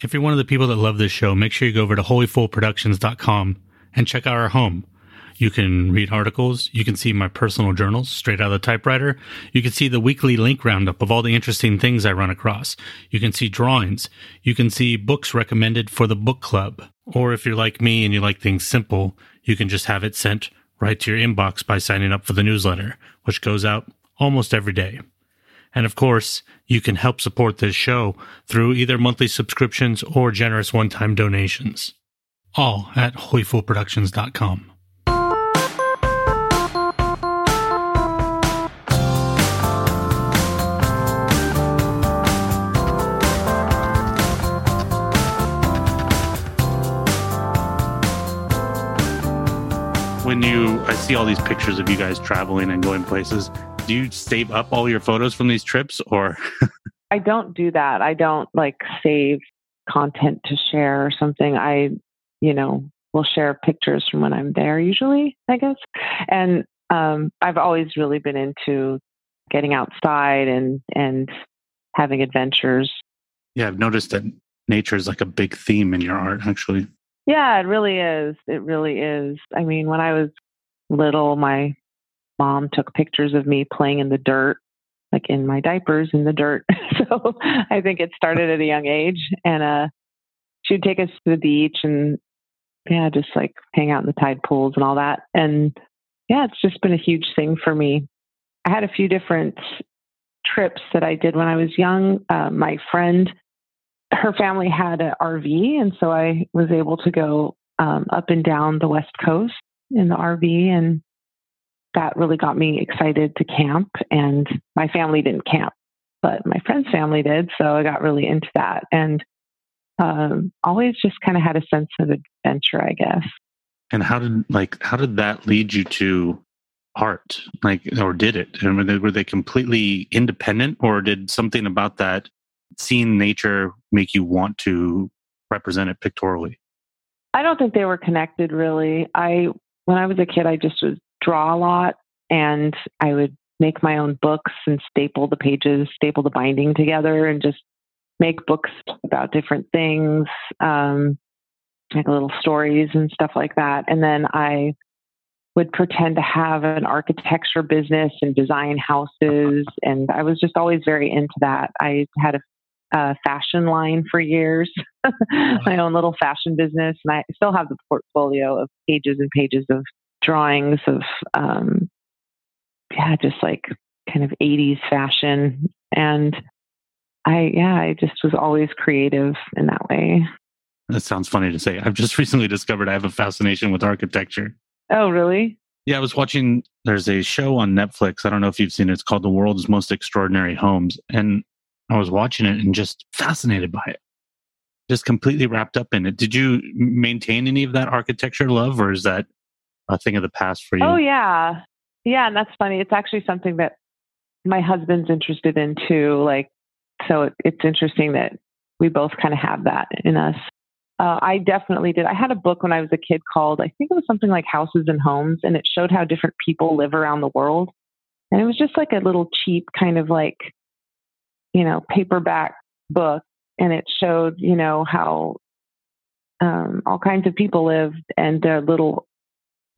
If you're one of the people that love this show, make sure you go over to holyfoolproductions.com and check out our home. You can read articles. You can see my personal journals straight out of the typewriter. You can see the weekly link roundup of all the interesting things I run across. You can see drawings. You can see books recommended for the book club. Or if you're like me and you like things simple, you can just have it sent right to your inbox by signing up for the newsletter, which goes out almost every day. And of course, you can help support this show through either monthly subscriptions or generous one-time donations. All at holyfoolproductions.com. When I see all these pictures of you guys traveling and going places, do you save up all your photos from these trips or? I don't do that. I don't like save content to share or something. I will share pictures from when I'm there usually, I guess. And I've always really been into getting outside and having adventures. Yeah, I've noticed that nature is like a big theme in your art, actually. Yeah, it really is. It really is. I mean, when I was little, my mom took pictures of me playing in the dirt, like in my diapers in the dirt. So I think it started at a young age. And she'd take us to the beach and, yeah, just like hang out in the tide pools and all that. And yeah, it's just been a huge thing for me. I had a few different trips that I did when I was young. My friend, her family had an RV, and so I was able to go up and down the West Coast in the RV, and that really got me excited to camp. And my family didn't camp, but my friend's family did, so I got really into that, and always just kind of had a sense of adventure, I guess. And how did that lead you to art? Or did it? I mean, were they completely independent, or did something about that? Seeing nature make you want to represent it pictorially? I don't think they were connected really. When I was a kid, I just would draw a lot, and I would make my own books and staple the pages, staple the binding together, and just make books about different things, like little stories and stuff like that. And then I would pretend to have an architecture business and design houses. And I was just always very into that. I had a fashion line for years, my own little fashion business. And I still have the portfolio of pages and pages of drawings of, just like kind of 80s fashion. And I just was always creative in that way. That sounds funny to say. I've just recently discovered I have a fascination with architecture. Oh, really? Yeah, I was watching, there's a show on Netflix. I don't know if you've seen it. It's called The World's Most Extraordinary Homes. And I was watching it and just fascinated by it. Just completely wrapped up in it. Did you maintain any of that architecture love, or is that a thing of the past for you? Oh, yeah. Yeah, and that's funny. It's actually something that my husband's interested in too. So it's interesting that we both kind of have that in us. I definitely did. I had a book when I was a kid called, I think it was something like Houses and Homes, and it showed how different people live around the world. And it was just like a little cheap kind of paperback book. And it showed, how all kinds of people live, and their little,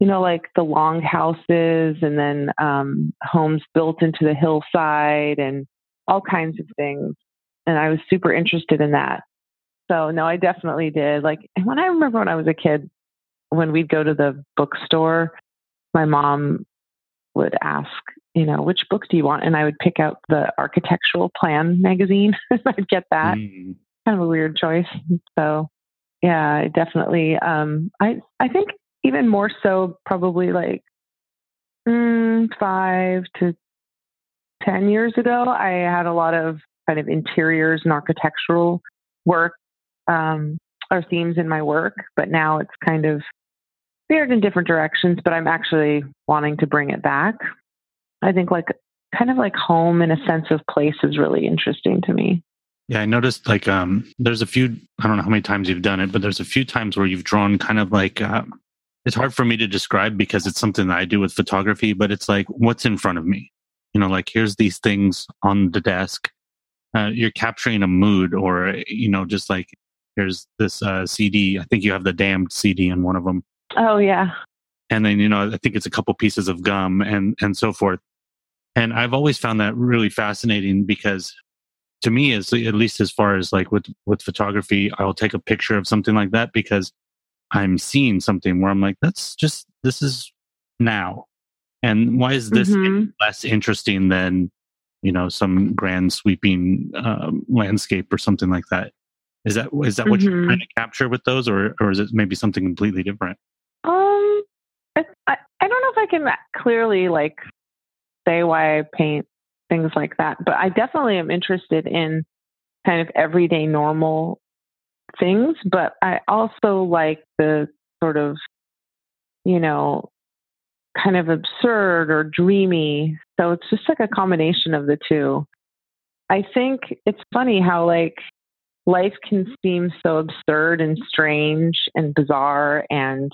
like the long houses, and then homes built into the hillside and all kinds of things. And I was super interested in that. So no, I definitely did. I remember when I was a kid, when we'd go to the bookstore, my mom would ask, which book do you want? And I would pick out the Architectural Plan magazine. I'd get that. Mm. Kind of a weird choice. So yeah, definitely. I think even more so probably 5 to 10 years ago, I had a lot of kind of interiors and architectural work. Are themes in my work, but now it's kind of veered in different directions, but I'm actually wanting to bring it back. I think kind of home and a sense of place is really interesting to me. Yeah, I noticed there's a few, I don't know how many times you've done it, but there's a few times where you've drawn kind of it's hard for me to describe because it's something that I do with photography, but it's like what's in front of me. Here's these things on the desk. You're capturing a mood or, just like here's this CD. I think you have the Damned CD in one of them. Oh, yeah. And then, you know, I think it's a couple pieces of gum and so forth. And I've always found that really fascinating because to me, is at least as far as like with photography, I'll take a picture of something like that because I'm seeing something where I'm like, that's just, this is now. And why is this less interesting than, you know, some grand sweeping landscape or something like that? Is that what you're trying to capture with those, or is it maybe something completely different? I don't know if I can clearly like say why I paint things like that, but I definitely am interested in kind of everyday normal things. But I also like the sort of, you know, kind of absurd or dreamy. So it's just like a combination of the two. I think it's funny how like life can seem so absurd and strange and bizarre and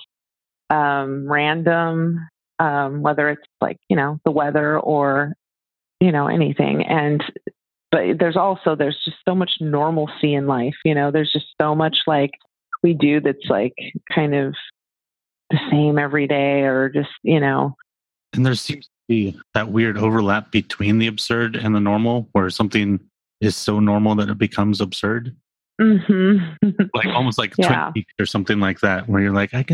random, whether it's like, you know, the weather or, you know, anything. And, but there's just so much normalcy in life, you know, there's just so much like we do that's like kind of the same every day or just, you know. And there seems to be that weird overlap between the absurd and the normal where something is so normal that it becomes absurd. Like almost like Twin Peaks or something like that where you're like, I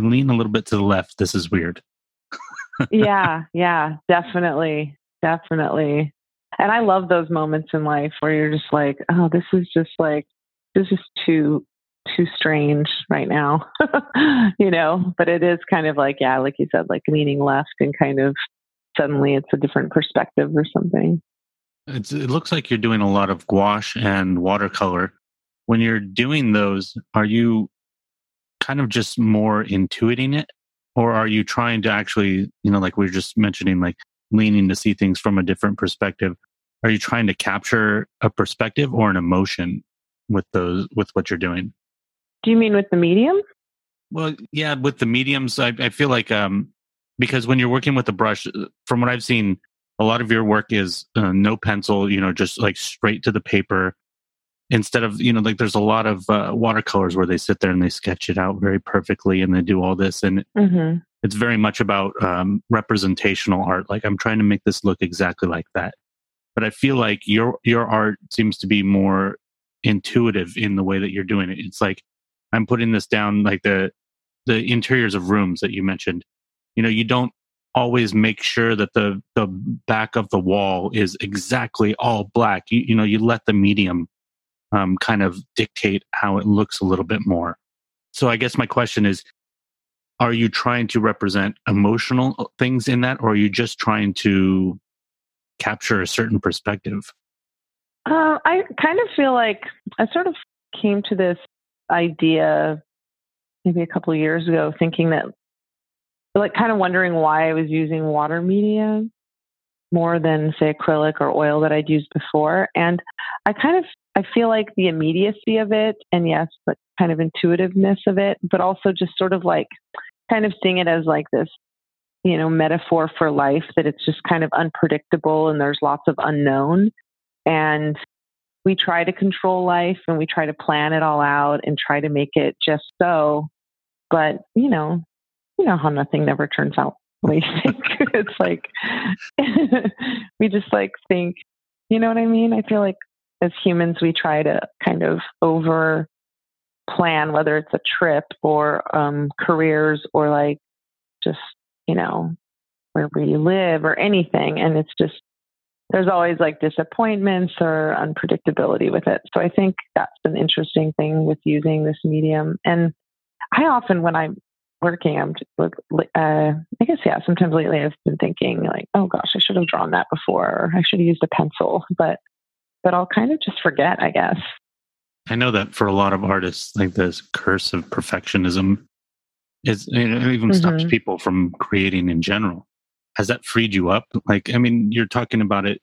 lean a little bit to the left. This is weird. Yeah, definitely. Definitely. And I love those moments in life where you're just like, oh, this is too strange right now, you know, but it is kind of like, yeah, like you said, like leaning left and kind of suddenly it's a different perspective or something. It looks like you're doing a lot of gouache and watercolor. When you're doing those, are you kind of just more intuiting it, or are you trying to actually, you know, like we were just mentioning, like leaning to see things from a different perspective? Are you trying to capture a perspective or an emotion with what you're doing? Do you mean with the medium? Well, yeah, with the mediums, I feel like because when you're working with a brush, from what I've seen, a lot of your work is no pencil, you know, just like straight to the paper. Instead of, you know, like there's a lot of watercolors where they sit there and they sketch it out very perfectly and they do all this. And it's very much about representational art. Like I'm trying to make this look exactly like that. But I feel like your art seems to be more intuitive in the way that you're doing it. It's like, I'm putting this down, like the interiors of rooms that you mentioned. You know, you don't always make sure that the back of the wall is exactly all black. You know, you let the medium kind of dictate how it looks a little bit more. So I guess my question is, are you trying to represent emotional things in that, or are you just trying to capture a certain perspective? I kind of feel like I sort of came to this idea maybe a couple of years ago, thinking that, like, kind of wondering why I was using water media more than say acrylic or oil that I'd used before. And I feel like the immediacy of it, and yes, but kind of intuitiveness of it, but also just sort of like kind of seeing it as like this, you know, metaphor for life, that it's just kind of unpredictable and there's lots of unknown. And we try to control life and we try to plan it all out and try to make it just so, but you know how nothing ever turns out the way you think. It's like, we just like think, you know what I mean? I feel like as humans, we try to kind of over plan, whether it's a trip or careers or like just, you know, wherever you live or anything. And it's just, there's always like disappointments or unpredictability with it. So I think that's an interesting thing with using this medium. And I often, when I'm working, sometimes lately I've been thinking like, oh gosh, I should have drawn that before, or I should have used a pencil, but I'll kind of just forget, I guess. I know that for a lot of artists, like this curse of perfectionism is, you know, it even stops people from creating in general. Has that freed you up? Like, I mean, you're talking about it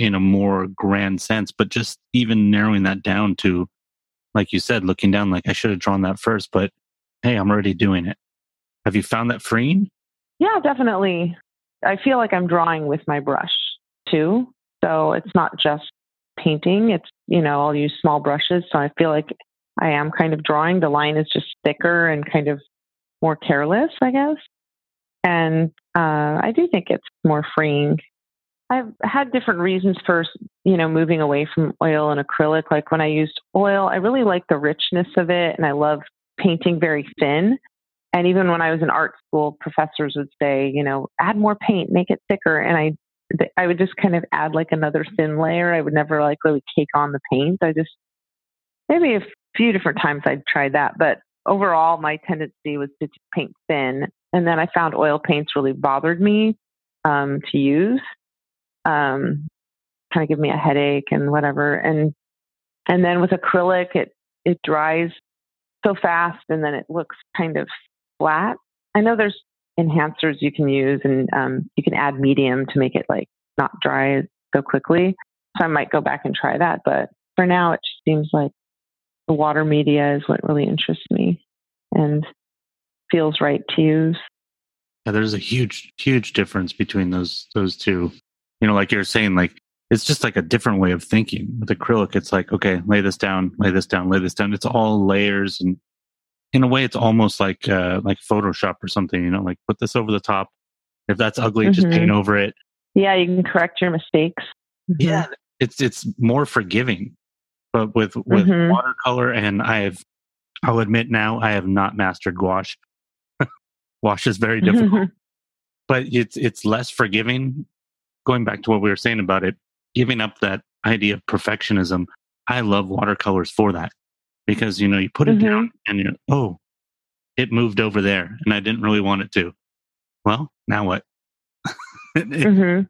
in a more grand sense, but just even narrowing that down to, like you said, looking down, like I should have drawn that first, but hey, I'm already doing it. Have you found that freeing? Yeah, definitely. I feel like I'm drawing with my brush too. So it's not just painting. It's, you know, I'll use small brushes. So I feel like I am kind of drawing. The line is just thicker and kind of more careless, I guess. And I do think it's more freeing. I've had different reasons for, you know, moving away from oil and acrylic. Like when I used oil, I really liked the richness of it, and I love painting very thin. And even when I was in art school, professors would say, you know, add more paint, make it thicker. And I would just kind of add like another thin layer. I would never like really take on the paint. I just, maybe a few different times I'd tried that. But overall, my tendency was to paint thin. And then I found oil paints really bothered me to use. Kind of give me a headache and whatever. And then with acrylic, it dries so fast, and then it looks kind of flat. I know there's enhancers you can use, and you can add medium to make it like not dry so quickly. So I might go back and try that. But for now, it just seems like the water media is what really interests me and feels right to use. Yeah, there's a huge, huge difference between those two. You know, like you're saying, like it's just like a different way of thinking. With acrylic, it's like, okay, lay this down, lay this down, lay this down. It's all layers, and in a way, it's almost like Photoshop or something. You know, like put this over the top. If that's ugly, just paint over it. Yeah, you can correct your mistakes. Yeah, it's more forgiving. But with watercolor, and I'll admit now, I have not mastered gouache. Gouache is very difficult, but it's less forgiving. Going back to what we were saying about it, giving up that idea of perfectionism, I love watercolors for that. Because, you know, you put it down and you're, oh, it moved over there and I didn't really want it to. Well, now what? It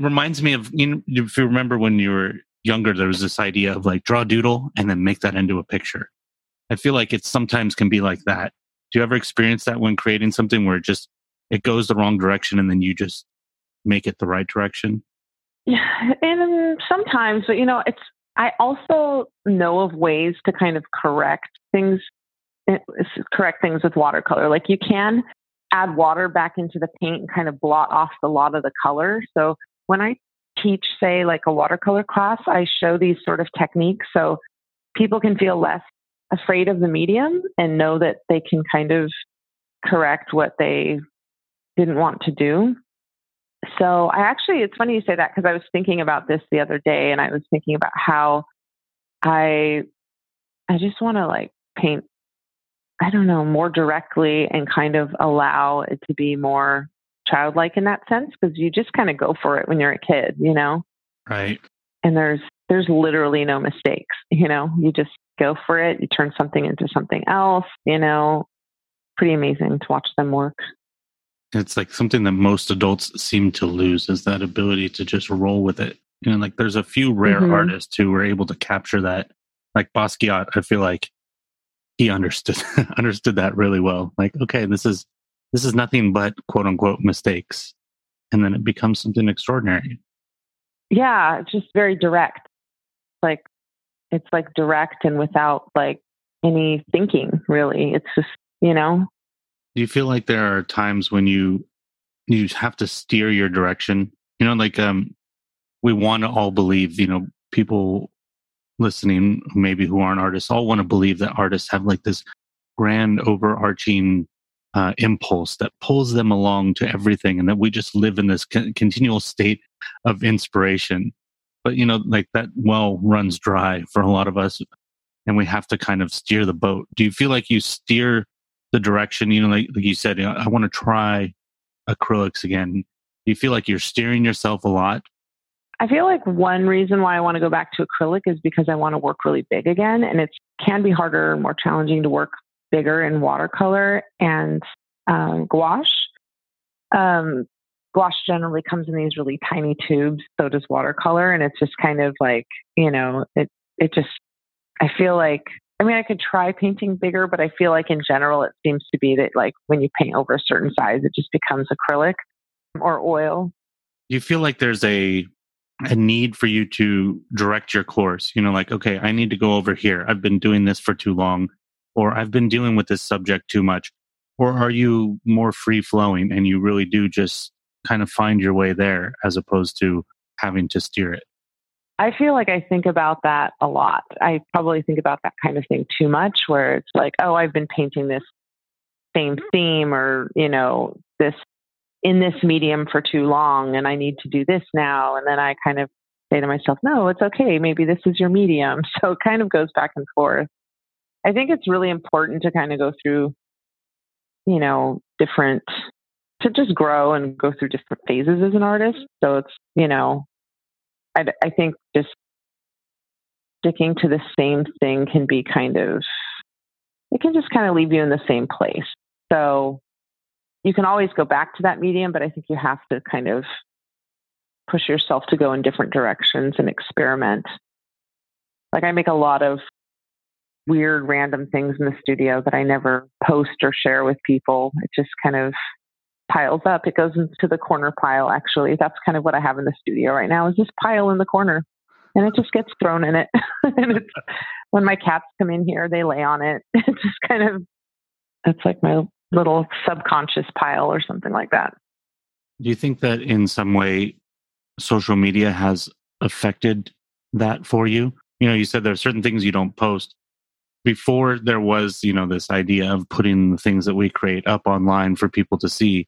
reminds me of, you know, if you remember when you were younger, there was this idea of like draw a doodle and then make that into a picture. I feel like it sometimes can be like that. Do you ever experience that when creating something where it goes the wrong direction and then you just make it the right direction? Yeah, and sometimes, but you know, I also know of ways to kind of correct things with watercolor. Like you can add water back into the paint and kind of blot off a lot of the color. So when I teach, say, like a watercolor class, I show these sort of techniques so people can feel less afraid of the medium and know that they can kind of correct what they didn't want to do. So it's funny you say that, because I was thinking about this the other day, and I was thinking about how I just want to like paint, I don't know, more directly and kind of allow it to be more childlike in that sense, because you just kind of go for it when you're a kid, you know? Right. And there's literally no mistakes, you know? You just go for it. You turn something into something else, you know? Pretty amazing to watch them work. It's like something that most adults seem to lose, is that ability to just roll with it. You know, like there's a few rare artists who were able to capture that. Like Basquiat, I feel like he understood that really well. Like, okay, this is nothing but quote unquote mistakes. And then it becomes something extraordinary. Yeah, it's just very direct. Like it's like direct and without like any thinking, really. It's just, you know. Do you feel like there are times when you have to steer your direction? You know, like we want to all believe, you know, people listening maybe who aren't artists all want to believe that artists have like this grand overarching impulse that pulls them along to everything, and that we just live in this continual state of inspiration. But, you know, like that well runs dry for a lot of us, and we have to kind of steer the boat. Do you feel like you steer the direction, you know, like you said, you know, I want to try acrylics again? Do you feel like you're steering yourself a lot? I feel like one reason why I want to go back to acrylic is because I want to work really big again. And it can be harder, more challenging to work bigger in watercolor and gouache. Gouache generally comes in these really tiny tubes. So does watercolor. And it's just kind of like, you know, it just, I feel like, I mean, I could try painting bigger, but I feel like in general, it seems to be that like when you paint over a certain size, it just becomes acrylic or oil. Do you feel like there's a need for you to direct your course? You know, like, okay, I need to go over here. I've been doing this for too long, or I've been dealing with this subject too much. Or are you more free flowing and you really do just kind of find your way there as opposed to having to steer it? I feel like I think about that a lot. I probably think about that kind of thing too much, where it's like, oh, I've been painting this same theme or, you know, this in this medium for too long and I need to do this now. And then I kind of say to myself, no, it's okay. Maybe this is your medium. So it kind of goes back and forth. I think it's really important to kind of go through, you know, different, to just grow and go through different phases as an artist. So it's, you know, I think just sticking to the same thing can be kind of, it can just kind of leave you in the same place. So you can always go back to that medium, but I think you have to kind of push yourself to go in different directions and experiment. Like I make a lot of weird, random things in the studio that I never post or share with people. It just kind of piles up. It goes into the corner pile, actually. That's kind of what I have in the studio right now, is this pile in the corner. And it just gets thrown in it. And it's, when my cats come in here, they lay on it. It's just kind of, it's like my little subconscious pile or something like that. Do you think that in some way social media has affected that for you? You know, you said there are certain things you don't post. Before there was, you know, this idea of putting the things that we create up online for people to see,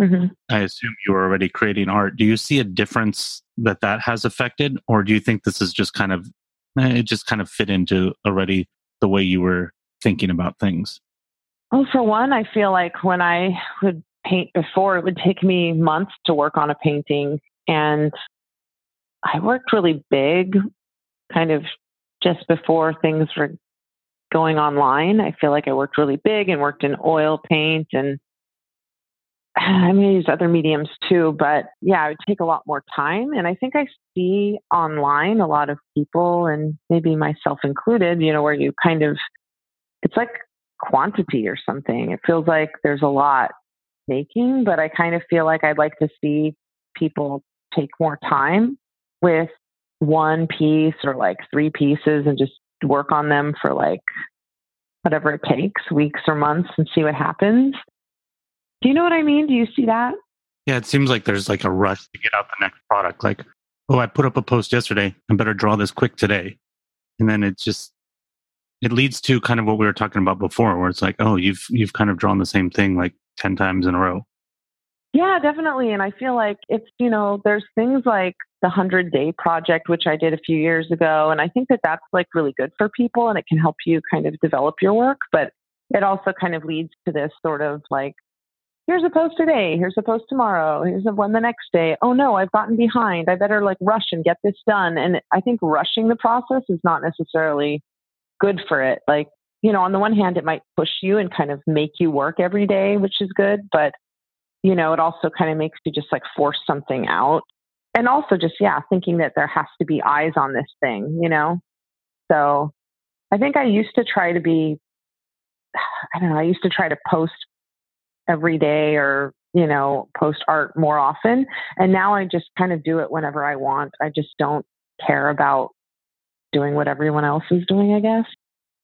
mm-hmm. I assume you were already creating art. Do you see a difference that has affected, or do you think this is just kind of, it just kind of fit into already the way you were thinking about things? Well, for one, I feel like when I would paint before, it would take me months to work on a painting, and I worked really big, kind of just before things were going online. I feel like I worked really big and worked in oil paint, and I'm going to use other mediums too, but yeah, it would take a lot more time. And I think I see online a lot of people, and maybe myself included, you know, where you kind of, it's like quantity or something. It feels like there's a lot making, but I kind of feel like I'd like to see people take more time with one piece or like three pieces and just work on them for like whatever it takes, weeks or months, and see what happens. Do you know what I mean? Do you see that? Yeah, it seems like there's like a rush to get out the next product. Like, oh, I put up a post yesterday, I better draw this quick today. And then it leads to kind of what we were talking about before, where it's like, oh, you've kind of drawn the same thing like 10 times in a row. Yeah, definitely. And I feel like it's, you know, there's things like the 100-day project, which I did a few years ago. And I think that that's like really good for people, and it can help you kind of develop your work. But it also kind of leads to this sort of like, here's a post today, here's a post tomorrow, here's one the next day. Oh no, I've gotten behind. I better like rush and get this done. And I think rushing the process is not necessarily good for it. Like, you know, on the one hand, it might push you and kind of make you work every day, which is good. But, you know, it also kind of makes you just like force something out. And also just, yeah, thinking that there has to be eyes on this thing, you know? So I think I used to try to be, I don't know, I used to try to post every day or, you know, post art more often. And now I just kind of do it whenever I want. I just don't care about doing what everyone else is doing, I guess.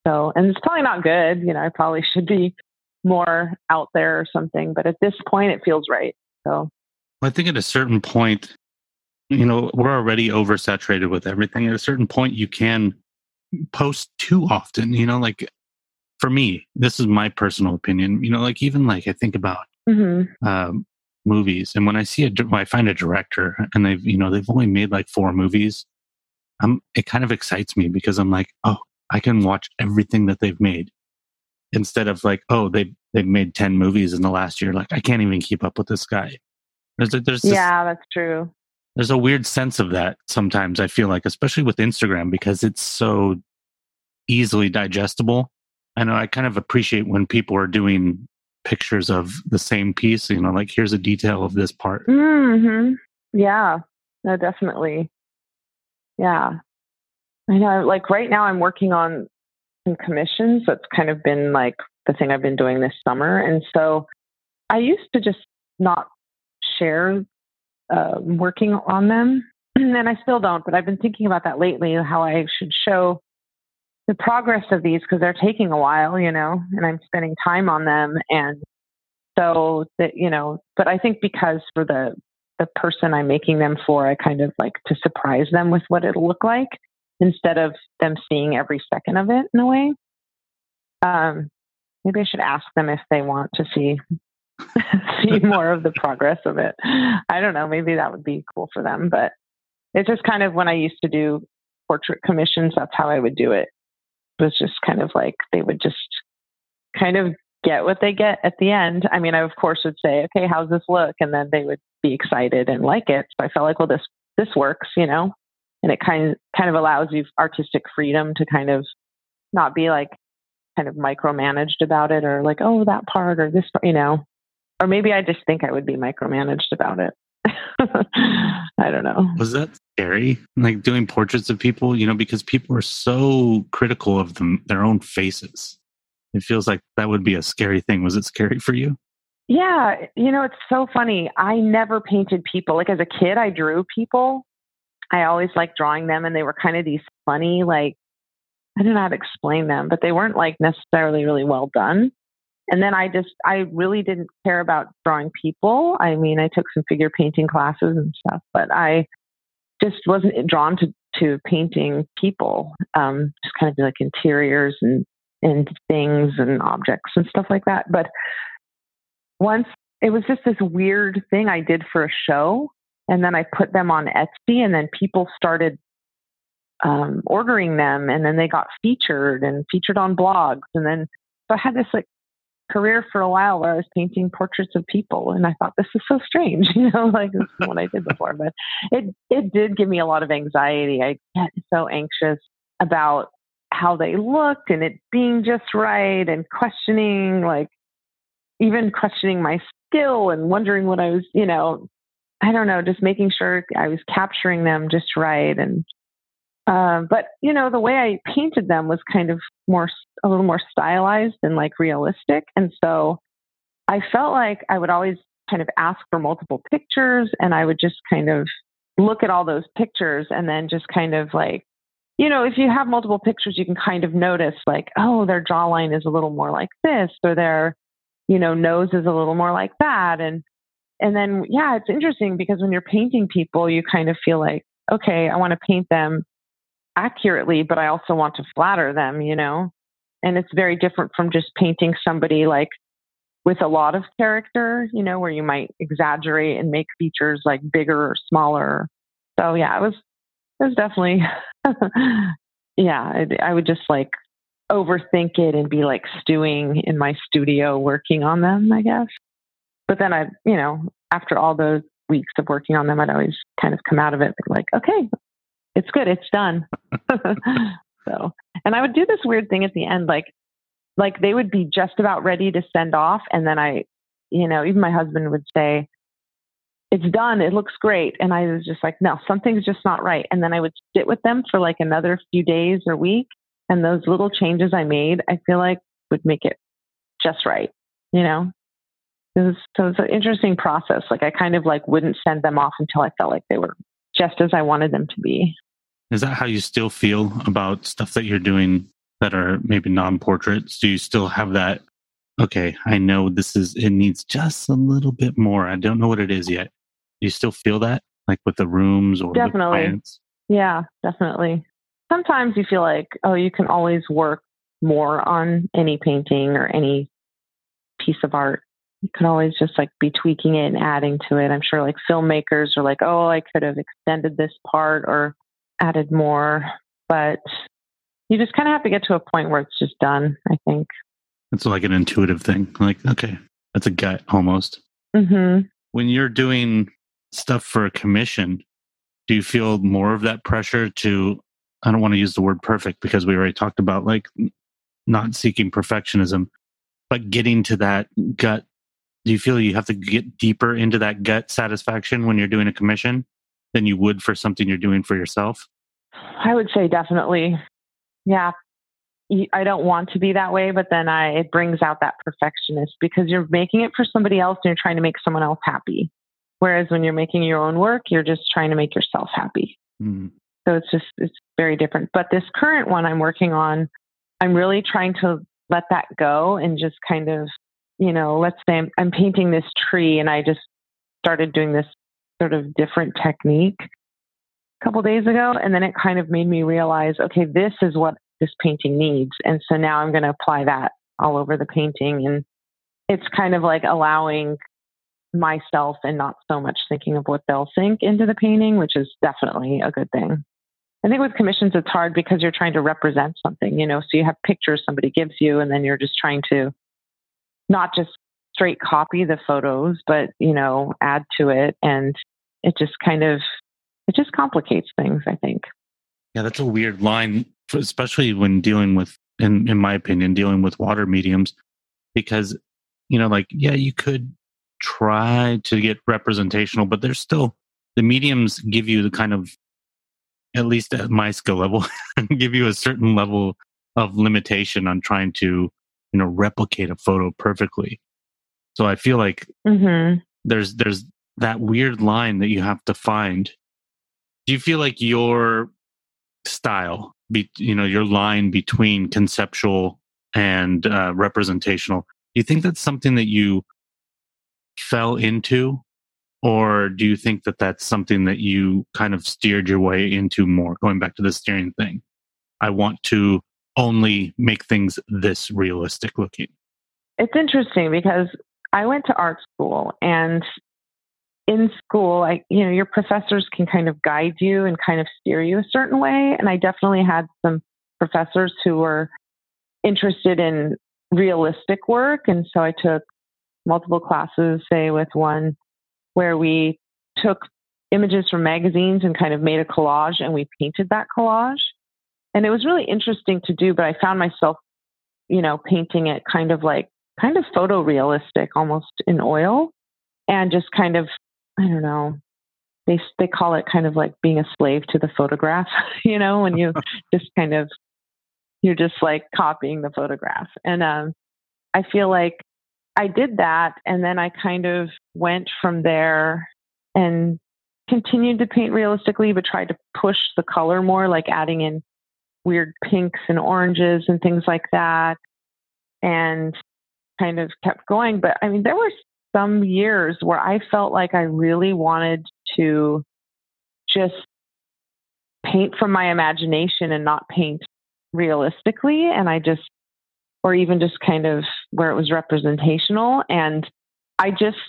So, and it's probably not good. You know, I probably should be more out there or something. But at this point, it feels right. So I think at a certain point, you know, we're already oversaturated with everything. At a certain point, you can post too often, you know, like for me, this is my personal opinion, you know, like even like I think about movies, and when I see I find a director and they've, you know, they've only made like 4 movies. It kind of excites me because I'm like, oh, I can watch everything that they've made, instead of like, oh, they've made 10 movies in the last year. Like I can't even keep up with this guy. Yeah, that's true. There's a weird sense of that sometimes, I feel like, especially with Instagram, because it's so easily digestible. I know I kind of appreciate when people are doing pictures of the same piece, you know, like here's a detail of this part. Mm-hmm. Yeah, no, definitely. Yeah. I know, like right now I'm working on some commissions. That's kind of been like the thing I've been doing this summer. And so I used to just not share working on them. And I still don't, but I've been thinking about that lately, how I should show the progress of these, because they're taking a while, you know, and I'm spending time on them. And so that, you know, but I think because for the the person I'm making them for, I kind of like to surprise them with what it'll look like instead of them seeing every second of it in a way. Maybe I should ask them if they want to see more of the progress of it. I don't know. Maybe that would be cool for them, but it's just kind of when I used to do portrait commissions, that's how I would do it. It was just kind of like, they would just kind of get what they get at the end. I mean, I of course would say, okay, how's this look? And then they would be excited and like it. So I felt like, well, this works, you know, and it kind of allows you artistic freedom to kind of not be like kind of micromanaged about it or like, oh, that part or this part, you know, or maybe I just think I would be micromanaged about it. I don't know. Was that scary? Like doing portraits of people, you know, because people are so critical of their own faces. It feels like that would be a scary thing. Was it scary for you? Yeah. You know, it's so funny. I never painted people. Like as a kid, I drew people. I always liked drawing them and they were kind of these funny, like, I don't know how to explain them, but they weren't like necessarily really well done. And then I really didn't care about drawing people. I mean, I took some figure painting classes and stuff, but I just wasn't drawn to painting people. Just kind of like interiors and things and objects and stuff like that. But once it was just this weird thing I did for a show, and then I put them on Etsy, and then people started ordering them, and then they got featured on blogs, and then so I had this like career for a while where I was painting portraits of people, and I thought, this is so strange, you know, like this is what I did before, but it did give me a lot of anxiety. I get so anxious about how they looked and it being just right and questioning my skill and wondering what I was, you know, I don't know, just making sure I was capturing them just right. And, but you know, the way I painted them was kind of a little more stylized and like realistic. And so I felt like I would always kind of ask for multiple pictures, and I would just kind of look at all those pictures and then just kind of like, you know, if you have multiple pictures, you can kind of notice like, oh, their jawline is a little more like this, or their, you know, nose is a little more like that. And then, yeah, it's interesting because when you're painting people, you kind of feel like, okay, I want to paint them accurately, but I also want to flatter them, you know, and it's very different from just painting somebody like with a lot of character, you know, where you might exaggerate and make features like bigger or smaller. So yeah, it was definitely, yeah, I would just like overthink it and be like stewing in my studio working on them, I guess. But then I, you know, after all those weeks of working on them, I'd always kind of come out of it like, okay, it's good, it's done. So, and I would do this weird thing at the end, like they would be just about ready to send off. And then I, you know, even my husband would say, it's done, it looks great. And I was just like, no, something's just not right. And then I would sit with them for like another few days or week. And those little changes I made, I feel like would make it just right. You know, so it's an interesting process. Like I kind of like wouldn't send them off until I felt like they were just as I wanted them to be. Is that how you still feel about stuff that you're doing that are maybe non-portraits? Do you still have that? Okay, I know it needs just a little bit more. I don't know what it is yet. Do you still feel that? Like with the rooms or the clients? Yeah, definitely. Sometimes you feel like, oh, you can always work more on any painting or any piece of art. You can always just like be tweaking it and adding to it. I'm sure like filmmakers are like, oh, I could have extended this part or added more. But you just kind of have to get to a point where it's just done, I think. It's like an intuitive thing. Like, okay, that's a gut almost. Mm-hmm. When you're doing stuff for a commission, do you feel more of that pressure to... I don't want to use the word perfect because we already talked about like not seeking perfectionism, but getting to that gut. Do you feel you have to get deeper into that gut satisfaction when you're doing a commission than you would for something you're doing for yourself? I would say definitely. Yeah. I don't want to be that way, but then it brings out that perfectionist because you're making it for somebody else and you're trying to make someone else happy. Whereas when you're making your own work, you're just trying to make yourself happy. Mm. So it's very different. But this current one I'm working on, I'm really trying to let that go and just kind of, you know, let's say I'm painting this tree and I just started doing this sort of different technique a couple days ago. And then it kind of made me realize, okay, this is what this painting needs. And so now I'm going to apply that all over the painting. And it's kind of like allowing myself and not so much thinking of what they'll think into the painting, which is definitely a good thing. I think with commissions, it's hard because you're trying to represent something, you know, so you have pictures somebody gives you, and then you're just trying to not just straight copy the photos, but, you know, add to it. And it just complicates things, I think. Yeah, that's a weird line, especially when dealing with, in my opinion, dealing with water mediums, because, you know, like, yeah, you could try to get representational, but there's still, the mediums give you the kind of, at least at my skill level, give you a certain level of limitation on trying to, you know, replicate a photo perfectly. So I feel like there's that weird line that you have to find. Do you feel like your style, your line between conceptual and representational, do you think that's something that you fell into? Or do you think that that's something that you kind of steered your way into more? Going back to the steering thing, I want to only make things this realistic looking. It's interesting because I went to art school, and in school, your professors can kind of guide you and kind of steer you a certain way. And I definitely had some professors who were interested in realistic work. And so I took multiple classes, say with one where we took images from magazines and kind of made a collage, and we painted that collage. And it was really interesting to do, but I found myself, painting it kind of photorealistic, almost in oil, and just kind of, I don't know, they call it kind of like being a slave to the photograph, when you just kind of, you're just like copying the photograph. And I feel like I did that, and then I kind of went from there and continued to paint realistically, but tried to push the color more, like adding in weird pinks and oranges and things like that, and kind of kept going. But I mean, there were some years where I felt like I really wanted to just paint from my imagination and not paint realistically. And or even just kind of where it was representational. And I just,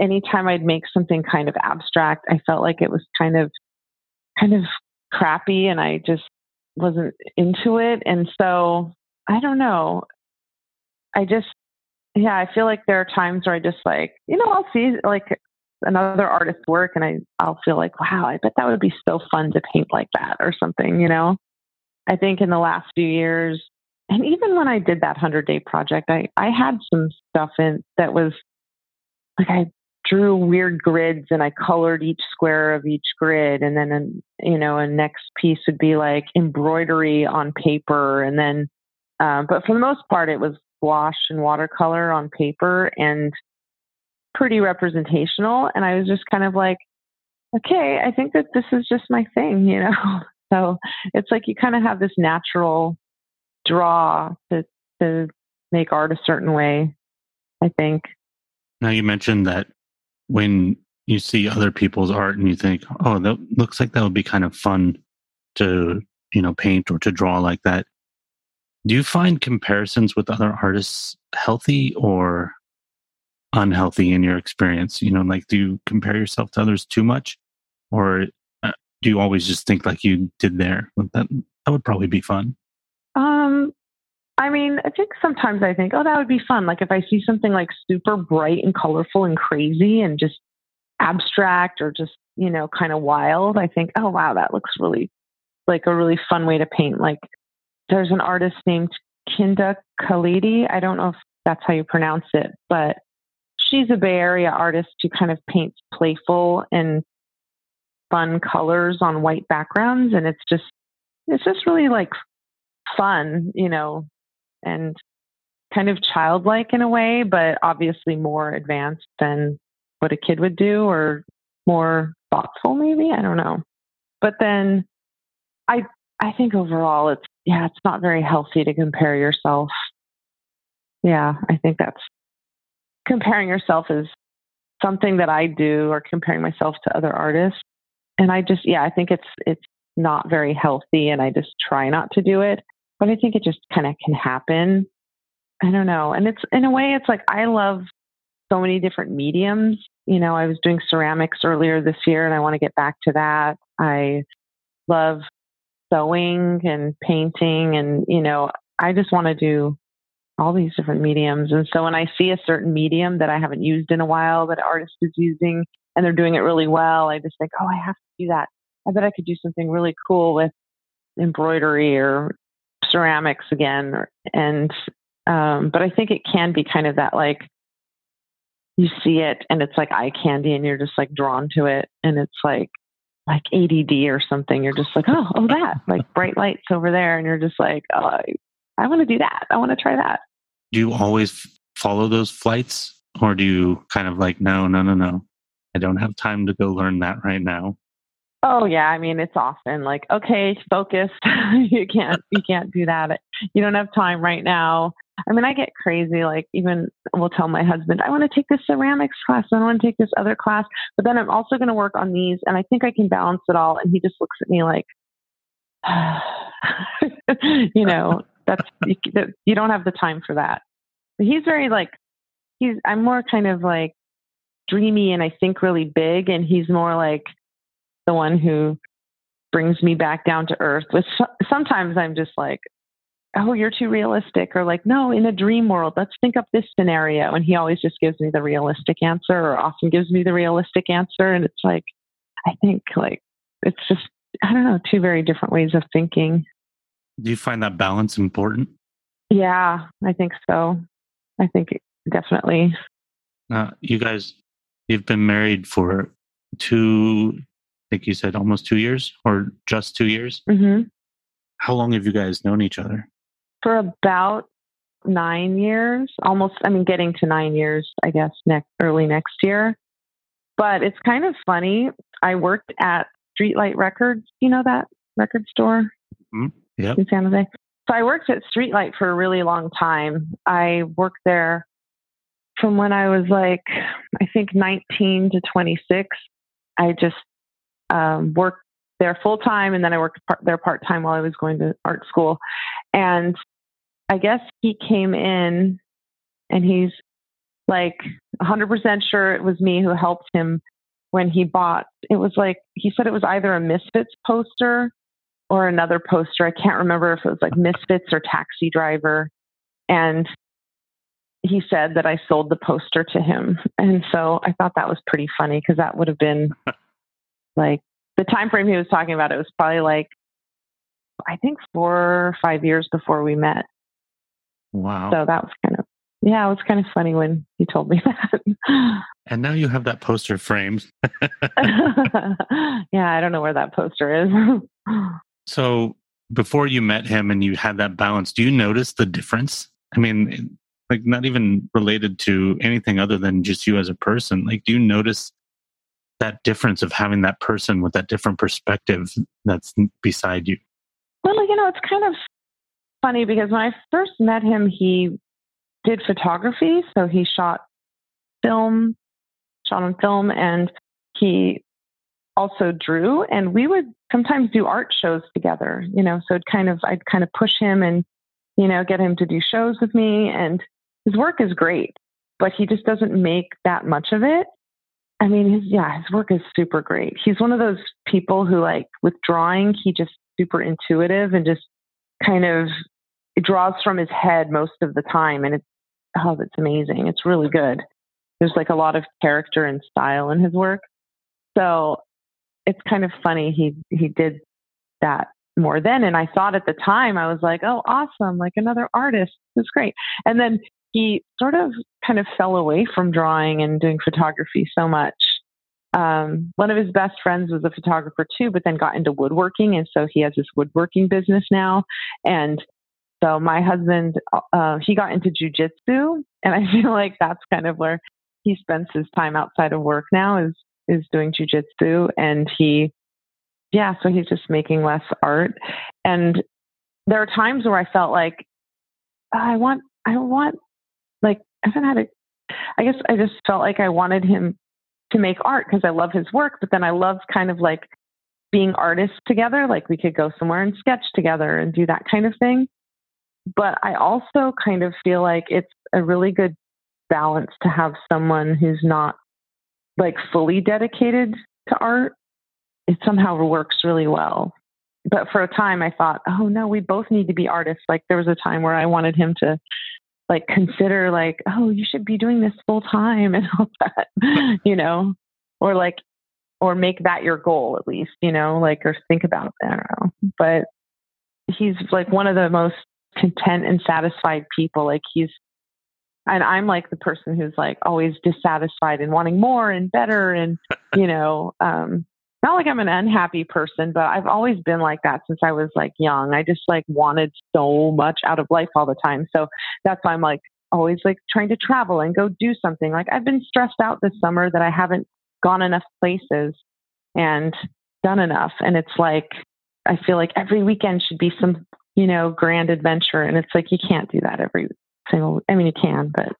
anytime I'd make something kind of abstract, I felt like it was kind of crappy, and I just wasn't into it. And so I don't know. I feel like there are times where I just I'll see like another artist's work, and I'll feel like, wow, I bet that would be so fun to paint like that or something, I think in the last few years. And even when I did that 100-day project, I had some stuff in that was like, I drew weird grids, and I colored each square of each grid. And then, a next piece would be like embroidery on paper. And then, but for the most part, it was gouache and watercolor on paper, and pretty representational. And I was just kind of like, okay, I think that this is just my thing, So it's like, you kind of have this natural draw to make art a certain way, I think. Now, you mentioned that when you see other people's art and you think, oh, that looks like that would be kind of fun to, paint or to draw like that. Do you find comparisons with other artists healthy or unhealthy in your experience? Do you compare yourself to others too much? Or do you always just think like you did there? That would probably be fun. I mean, I think sometimes I think, oh, that would be fun. Like if I see something like super bright and colorful and crazy and just abstract or just, kind of wild, I think, oh, wow, that looks really like a really fun way to paint. Like there's an artist named Kinda Khalidi. I don't know if that's how you pronounce it, but she's a Bay Area artist who kind of paints playful and fun colors on white backgrounds. And it's just really like fun, and kind of childlike in a way, but obviously more advanced than what a kid would do, or more thoughtful maybe, I don't know. But then I think overall it's not very healthy to compare yourself. Yeah, I think that's, comparing yourself is something that I do or comparing myself to other artists. And I just, I think it's not very healthy, and I just try not to do it, but I think it just kind of can happen. I don't know. And it's, in a way, it's like, I love so many different mediums. You know, I was doing ceramics earlier this year and I want to get back to that. I love sewing and painting, and, you know, I just want to do all these different mediums. And so when I see a certain medium that I haven't used in a while that an artist is using and they're doing it really well, I just think, oh, I have to do that. I bet I could do something really cool with embroidery or ceramics again. And, but I think it can be kind of that, like, you see it and it's like eye candy and you're just like drawn to it. And it's like ADD or something. You're just like, oh, that, like bright lights over there. And you're just like, oh, I want to do that. I want to try that. Do you always follow those flights, or do you kind of like, no, I don't have time to go learn that right now? Oh yeah. I mean, it's often like, okay, focused. you can't do that. You don't have time right now. I mean, I get crazy. Like, even will tell my husband, I want to take this ceramics class, and I want to take this other class, but then I'm also going to work on these, and I think I can balance it all. And he just looks at me like, you know, you don't have the time for that. But he's very like, I'm more kind of like dreamy and I think really big, and he's more like the one who brings me back down to earth. Which sometimes I'm just like, oh, you're too realistic, or like, no, in a dream world, let's think up this scenario. And he always just gives me the realistic answer, or often gives me the realistic answer. And it's like, I think like, it's just, I don't know, two very different ways of thinking. Do you find that balance important? Yeah, I think so. I think definitely. You guys, you've been married for I think you said almost 2 years, or just 2 years. Mm-hmm. How long have you guys known each other? For about 9 years, almost. I mean, getting to 9 years, I guess, early next year. But it's kind of funny. I worked at Streetlight Records. You know that record store? Mm-hmm. Yep. In San Jose. So I worked at Streetlight for a really long time. I worked there from when I was like, I think 19 to 26. I just worked there full time, and then I worked there part time while I was going to art school. And I guess he came in and he's like 100% sure it was me who helped him when he bought. It was like, he said it was either a Misfits poster or another poster. I can't remember if it was like Misfits or Taxi Driver. And he said that I sold the poster to him. And so I thought that was pretty funny, because that would have been like the time frame he was talking about. It was probably like, I think 4 or 5 years before we met. Wow. So that was it was kind of funny when he told me that. And now you have that poster framed. Yeah, I don't know where that poster is. So before you met him and you had that balance, do you notice the difference? I mean, like, not even related to anything other than just you as a person. Like, do you notice that difference of having that person with that different perspective that's beside you? Well, you know, it's kind of funny, because when I first met him, he did photography. So he shot on film, and he also drew, and we would sometimes do art shows together, you know, so I'd kind of push him and, you know, get him to do shows with me, and his work is great, but he just doesn't make that much of it. I mean, his work is super great. He's one of those people who, like, with drawing, he just super intuitive and just kind of draws from his head most of the time. And it's amazing. It's really good. There's like a lot of character and style in his work. So it's kind of funny. He did that more then. And I thought at the time, I was like, oh, awesome. Like, another artist. It's great. And then he sort of kind of fell away from drawing and doing photography so much. One of his best friends was a photographer too, but then got into woodworking. And so he has this woodworking business now. And so my husband, he got into jujitsu, and I feel like that's kind of where he spends his time outside of work now, is doing jujitsu. And so he's just making less art. And there are times where I felt like, I guess I just felt like I wanted him to make art because I love his work, but then I love kind of like being artists together. Like we could go somewhere and sketch together and do that kind of thing. But I also kind of feel like it's a really good balance to have someone who's not like fully dedicated to art. It somehow works really well. But for a time I thought, oh no, we both need to be artists. Like there was a time where I wanted him to like consider like, oh, you should be doing this full time and all that, you know, or like, or make that your goal at least, you know, like, or think about that. I don't know. But he's like one of the most content and satisfied people. Like he's, and I'm like the person who's like always dissatisfied and wanting more and better. And, you know, not like I'm an unhappy person, but I've always been like that since I was like young. I just like wanted so much out of life all the time. So that's why I'm like always like trying to travel and go do something. Like I've been stressed out this summer that I haven't gone enough places and done enough. And it's like, I feel like every weekend should be some, you know, grand adventure. And it's like, you can't do that every single, I mean, you can, but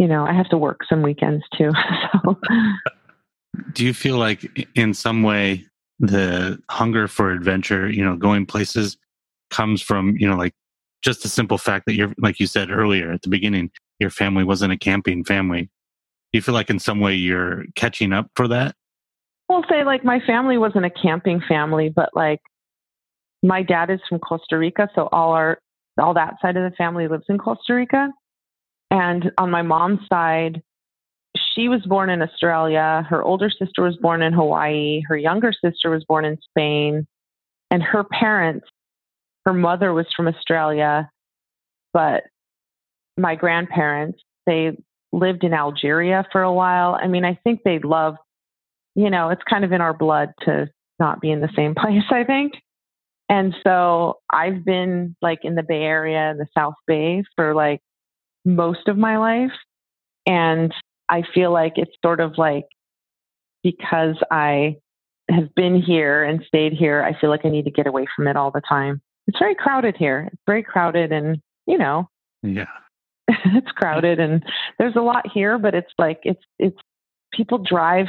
you know, I have to work some weekends too. So. Do you feel like in some way the hunger for adventure, you know, going places comes from, you know, like just the simple fact that you're, like you said earlier at the beginning, your family wasn't a camping family. Do you feel like in some way you're catching up for that? Well, say like my family wasn't a camping family, but like my dad is from Costa Rica. So all that side of the family lives in Costa Rica. And on my mom's side, she was born in Australia. Her older sister was born in Hawaii. Her younger sister was born in Spain. And her parents, her mother was from Australia, but my grandparents, they lived in Algeria for a while. I mean, I think they loved, you know, it's kind of in our blood to not be in the same place, I think. And so I've been like in the Bay Area and the South Bay for like most of my life. And I feel like it's sort of like, because I have been here and stayed here, I feel like I need to get away from it all the time. It's very crowded here. It's very crowded and, you know, yeah, it's crowded and there's a lot here, but it's like, it's people drive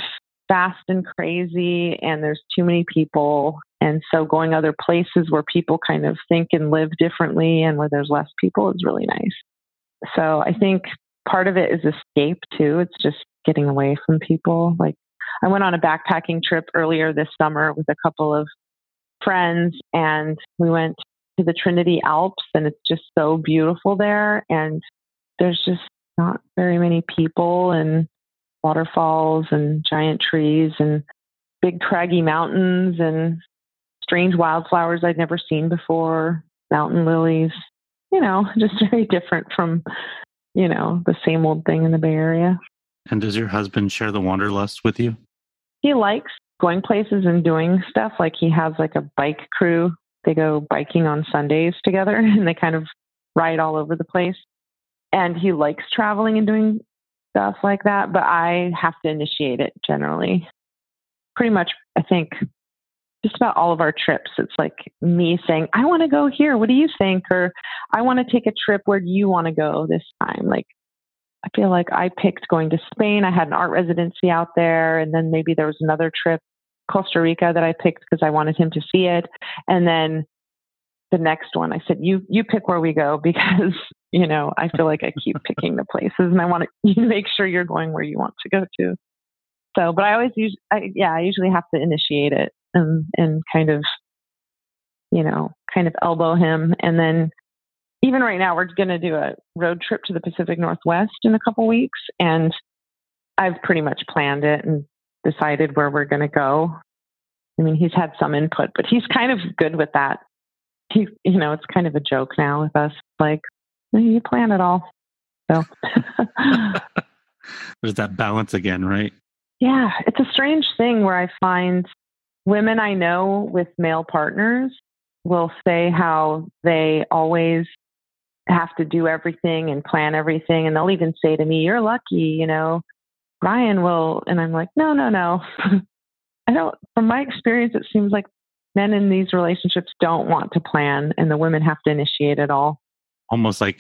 fast and crazy and there's too many people. And so going other places where people kind of think and live differently and where there's less people is really nice. So I think part of it is escape too. It's just getting away from people. Like I went on a backpacking trip earlier this summer with a couple of friends and we went to the Trinity Alps and it's just so beautiful there. And there's just not very many people and waterfalls and giant trees and big craggy mountains and strange wildflowers I'd never seen before, mountain lilies, you know, just very different from, you know, the same old thing in the Bay Area. And does your husband share the wanderlust with you? He likes going places and doing stuff. Like he has like a bike crew. They go biking on Sundays together and they kind of ride all over the place. And he likes traveling and doing stuff like that. But I have to initiate it generally. Pretty much, I think, just about all of our trips. It's like me saying, I want to go here. What do you think? Or I want to take a trip. Where do you want to go this time? Like, I feel like I picked going to Spain. I had an art residency out there. And then maybe there was another trip, Costa Rica, that I picked because I wanted him to see it. And then the next one, I said, you pick where we go because, you know, I feel like I keep picking the places and I want to make sure you're going where you want to go to. So, but I always usually have to initiate it. And kind of, you know, kind of elbow him. And then even right now, we're going to do a road trip to the Pacific Northwest in a couple weeks. And I've pretty much planned it and decided where we're going to go. I mean, he's had some input, but he's kind of good with that. He, you know, it's kind of a joke now with us. Like, you plan it all. So there's that balance again, right? Yeah. It's a strange thing where I find women I know with male partners will say how they always have to do everything and plan everything. And they'll even say to me, you're lucky, you know, Ryan will. And I'm like, no. I don't, from my experience, it seems like men in these relationships don't want to plan and the women have to initiate it all. Almost like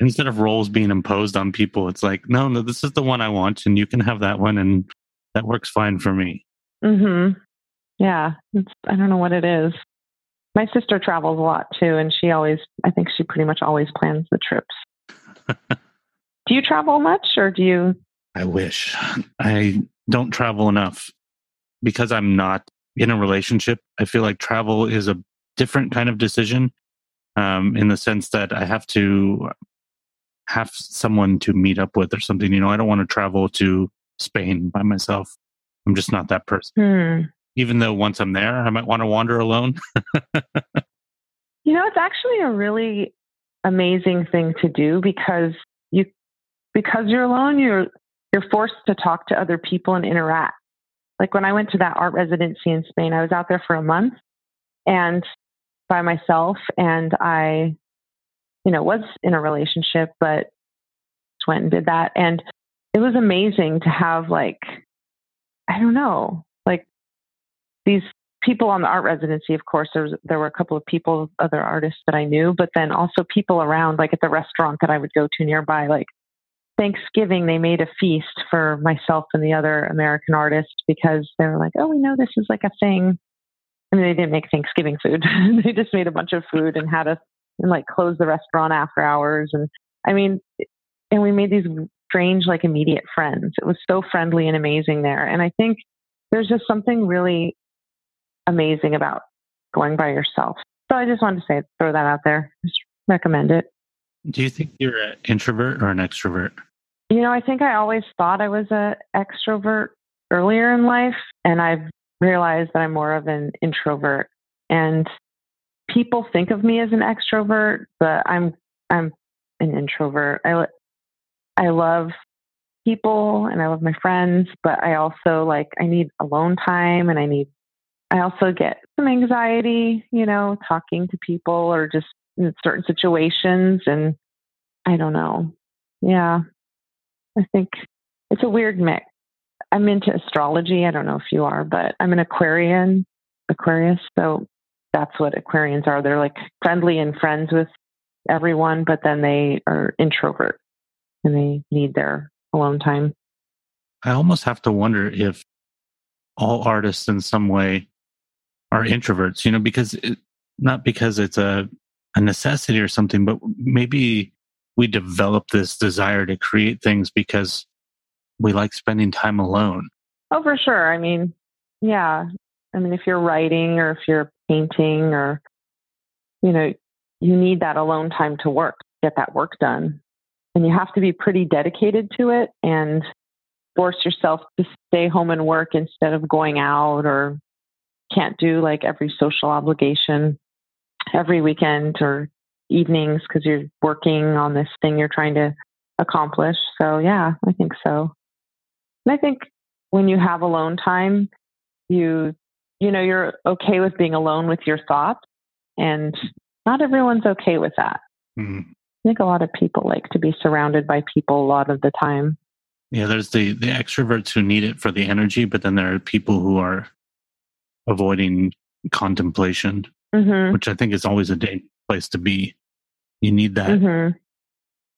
instead of roles being imposed on people, it's like, no, this is the one I want and you can have that one and that works fine for me. Mm-hmm. Yeah. I don't know what it is. My sister travels a lot too, and I think she pretty much always plans the trips. Do you travel much or do you? I wish. I don't travel enough because I'm not in a relationship. I feel like travel is a different kind of decision in the sense that I have to have someone to meet up with or something. You know, I don't want to travel to Spain by myself. I'm just not that person. Even though once I'm there, I might want to wander alone. You know, it's actually a really amazing thing to do because you're alone, you're forced to talk to other people and interact. Like when I went to that art residency in Spain, I was out there for a month and by myself, and I, you know, was in a relationship, but just went and did that. And it was amazing to have these people on the art residency. Of course, there were a couple of people, other artists that I knew, but then also people around, like at the restaurant that I would go to nearby. Like Thanksgiving, they made a feast for myself and the other American artists because they were like, oh, we know this is like a thing. I mean, they didn't make Thanksgiving food. They just made a bunch of food and had us and like close the restaurant after hours. And I mean, and we made these strange, like immediate friends. It was so friendly and amazing there. And I think there's just something really amazing about going by yourself. So I just wanted to throw that out there. Just recommend it. Do you think you're an introvert or an extrovert? You know, I think I always thought I was an extrovert earlier in life, and I've realized that I'm more of an introvert. And people think of me as an extrovert, but I'm an introvert. I love people and I love my friends, but I also I need alone time, and I also get some anxiety, you know, talking to people or just in certain situations. And I don't know. Yeah. I think it's a weird mix. I'm into astrology. I don't know if you are, but I'm an Aquarius. So that's what Aquarians are. They're like friendly and friends with everyone, but then they are introverts and they need their alone time. I almost have to wonder if all artists in some way are introverts, you know, because it's a necessity or something, but maybe we develop this desire to create things because we like spending time alone. Oh, for sure. I mean, yeah. I mean, if you're writing or if you're painting or, you know, you need that alone time to work, get that work done. And you have to be pretty dedicated to it and force yourself to stay home and work instead of going out, or can't do like every social obligation every weekend or evenings because you're working on this thing you're trying to accomplish. So yeah, I think so. And I think when you have alone time, you know, you're okay with being alone with your thoughts, and not everyone's okay with that. Mm-hmm. I think a lot of people like to be surrounded by people a lot of the time. Yeah, there's the extroverts who need it for the energy, but then there are people who are avoiding contemplation, mm-hmm. which I think is always a dangerous place to be. You need that. Mm-hmm.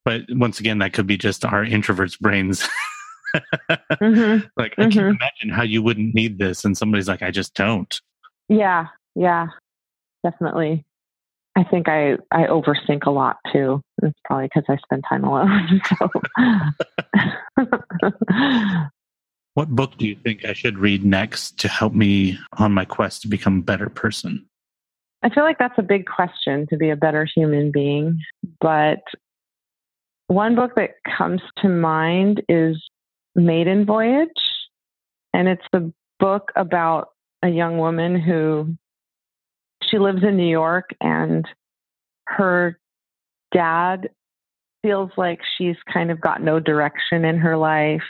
But once again, that could be just our introverts' brains. Mm-hmm. Like, I mm-hmm. can't imagine how you wouldn't need this. And somebody's like, I just don't. Yeah, definitely. I think I overthink a lot too. It's probably because I spend time alone. So. What book do you think I should read next to help me on my quest to become a better person? I feel like that's a big question, to be a better human being. But one book that comes to mind is Maiden Voyage. And it's a book about a young woman who... she lives in New York, and her dad feels like she's kind of got no direction in her life.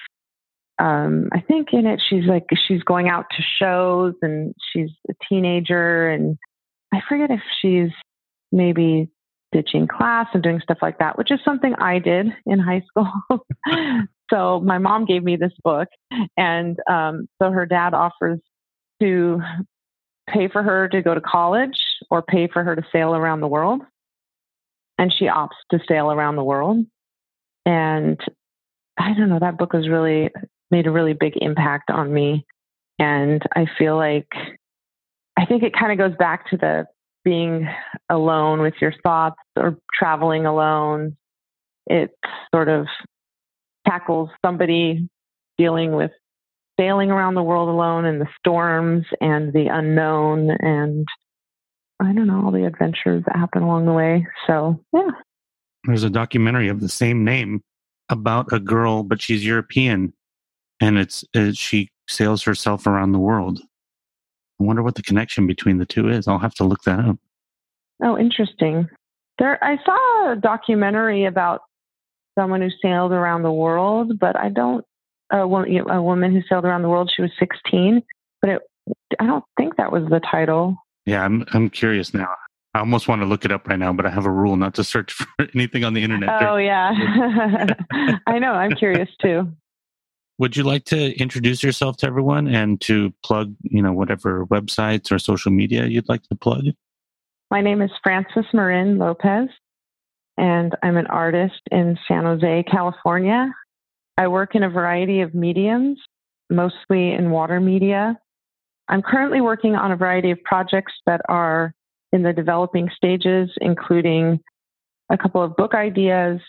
I think in it, she's going out to shows, and she's a teenager, and I forget if she's maybe ditching class and doing stuff like that, which is something I did in high school. So my mom gave me this book, and so her dad offers to pay for her to go to college or pay for her to sail around the world. and she opts to sail around the world. And I don't know, that book has really made a really big impact on me. And I feel like, I think it kind of goes back to the being alone with your thoughts or traveling alone. It sort of tackles somebody dealing with sailing around the world alone and the storms and the unknown and, I don't know, all the adventures that happen along the way. So, yeah. There's a documentary of the same name about a girl, but she's European, and it's she sails herself around the world. I wonder what the connection between the two is. I'll have to look that up. Oh, interesting. I saw a documentary about someone who sailed around the world, but a woman who sailed around the world. She was 16, but I don't think that was the title. Yeah, I'm curious now. I almost want to look it up right now, but I have a rule not to search for anything on the internet. Oh, yeah. I know. I'm curious too. Would you like to introduce yourself to everyone and to plug, whatever websites or social media you'd like to plug? My name is Frances Marin Lopez, and I'm an artist in San Jose, California. I work in a variety of mediums, mostly in water media. I'm currently working on a variety of projects that are in the developing stages, including a couple of book ideas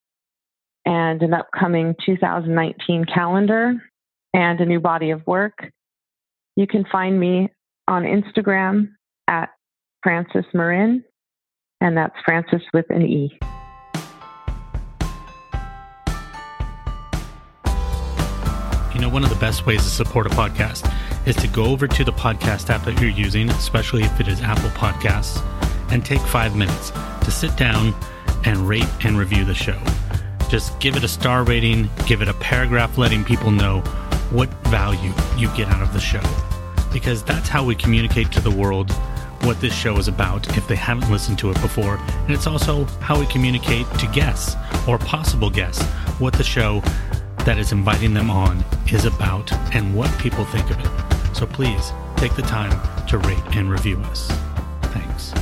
and an upcoming 2019 calendar and a new body of work. You can find me on Instagram at Frances Marin, and that's Frances with an E. One of the best ways to support a podcast is to go over to the podcast app that you're using, especially if it is Apple Podcasts, and take 5 minutes to sit down and rate and review the show. Just give it a star rating, give it a paragraph letting people know what value you get out of the show, because that's how we communicate to the world what this show is about if they haven't listened to it before. And it's also how we communicate to guests or possible guests what the show that is inviting them on is about and what people think of it. So please take the time to rate and review us. Thanks.